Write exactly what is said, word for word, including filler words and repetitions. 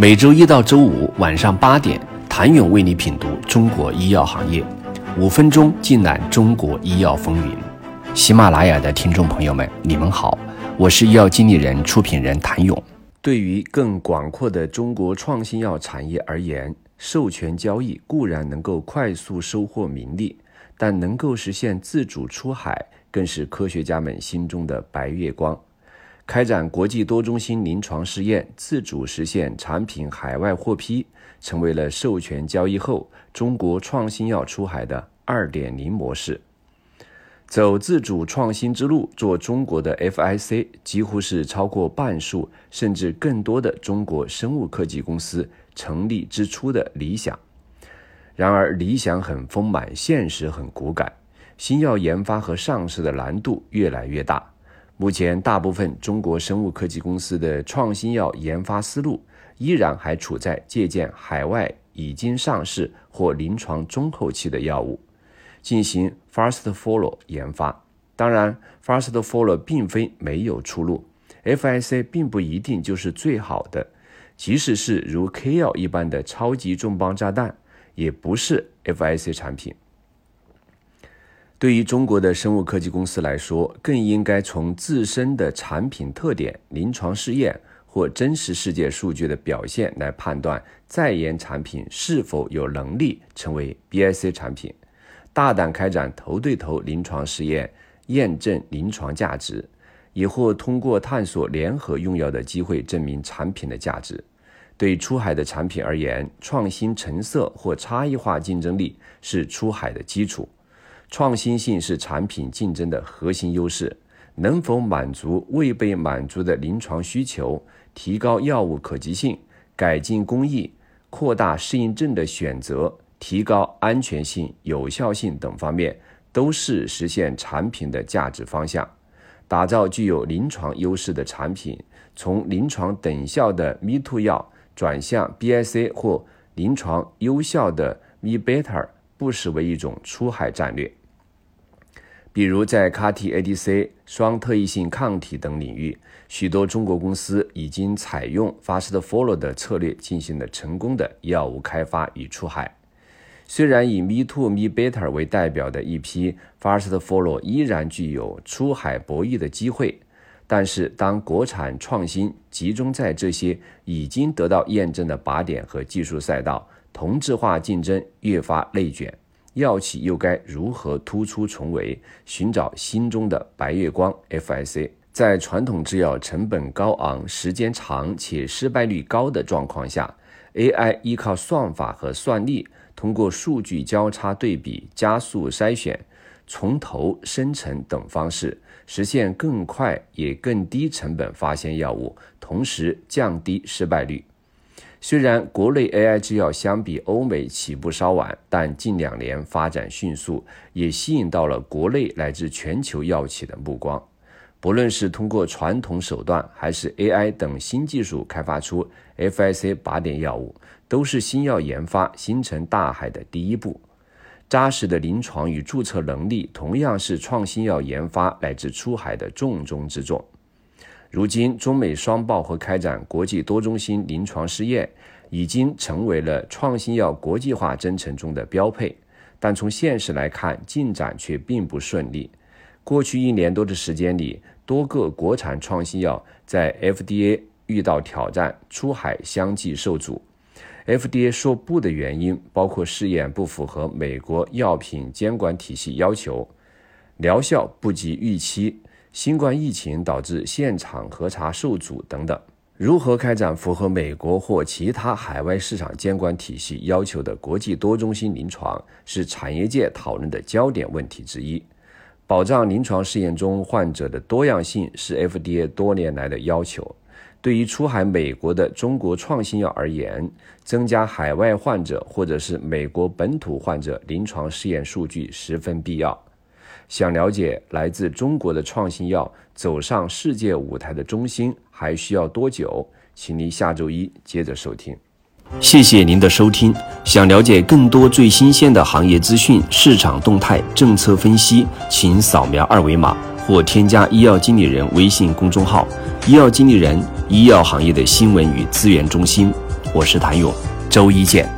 每周一到周五晚上八点，谭勇为你品读中国医药行业，五分钟尽览中国医药风云。喜马拉雅的听众朋友们，你们好，我是医药经理人、出品人谭勇。对于更广阔的中国创新药产业而言，授权交易固然能够快速收获名利，但能够实现自主出海，更是科学家们心中的白月光。开展国际多中心临床试验，自主实现产品海外获批，成为了授权交易后中国创新药出海的 二点零 模式。走自主创新之路，做中国的 F I C， 几乎是超过半数甚至更多的中国生物科技公司成立之初的理想。然而理想很丰满，现实很骨感，新药研发和上市的难度越来越大。目前大部分中国生物科技公司的创新药研发思路依然还处在借鉴海外已经上市或临床中后期的药物进行 fast-follow 研发。当然 fast-follow 并非没有出路， F I C 并不一定就是最好的，即使是如 K 药一般的超级重磅炸弹，也不是 F I C 产品。对于中国的生物科技公司来说，更应该从自身的产品特点、临床试验或真实世界数据的表现来判断在研产品是否有能力成为 B I C 产品，大胆开展头对头临床试验，验证临床价值，以或通过探索联合用药的机会证明产品的价值。对出海的产品而言，创新成色或差异化竞争力是出海的基础，创新性是产品竞争的核心优势，能否满足未被满足的临床需求，提高药物可及性，改进工艺，扩大适应症的选择，提高安全性、有效性等方面，都是实现产品的价值方向。打造具有临床优势的产品，从临床等效的 me too 药转向 B I C 或临床优效的 me better， 不失为一种出海战略。比如在 carti、A D C、双特异性抗体等领域，许多中国公司已经采用 fast-follow 的策略进行了成功的药物开发与出海。虽然以 me too、me better 为代表的一批 fast-follow 依然具有出海博弈的机会，但是当国产创新集中在这些已经得到验证的靶点和技术赛道，同质化竞争越发内卷，药企又该如何突出重围，寻找心中的白月光 F I C？ 在传统制药成本高昂、时间长且失败率高的状况下， A I 依靠算法和算力，通过数据交叉对比、加速筛选、从头生成等方式，实现更快也更低成本发现药物，同时降低失败率。虽然国内 A I 制药相比欧美起步稍晚，但近两年发展迅速，也吸引到了国内乃至全球药企的目光。不论是通过传统手段，还是 A I 等新技术开发出 F I C 靶点药物，都是新药研发星辰大海的第一步。扎实的临床与注册能力，同样是创新药研发乃至出海的重中之重。如今中美双爆和开展国际多中心临床试验，已经成为了创新药国际化征程中的标配，但从现实来看，进展却并不顺利。过去一年多的时间里，多个国产创新药在 F D A 遇到挑战，出海相继受阻。F D A 说不的原因包括试验不符合美国药品监管体系要求，疗效不及预期，新冠疫情导致现场核查受阻等等。如何开展符合美国或其他海外市场监管体系要求的国际多中心临床，是产业界讨论的焦点问题之一。保障临床试验中患者的多样性是 F D A 多年来的要求。对于出海美国的中国创新药而言，增加海外患者或者是美国本土患者临床试验数据十分必要。想了解来自中国的创新药走上世界舞台的中心还需要多久？请您下周一接着收听。谢谢您的收听。想了解更多最新鲜的行业资讯、市场动态、政策分析，请扫描二维码或添加医药经理人微信公众号“医药经理人”，医药行业的新闻与资源中心。我是谭勇，周一见。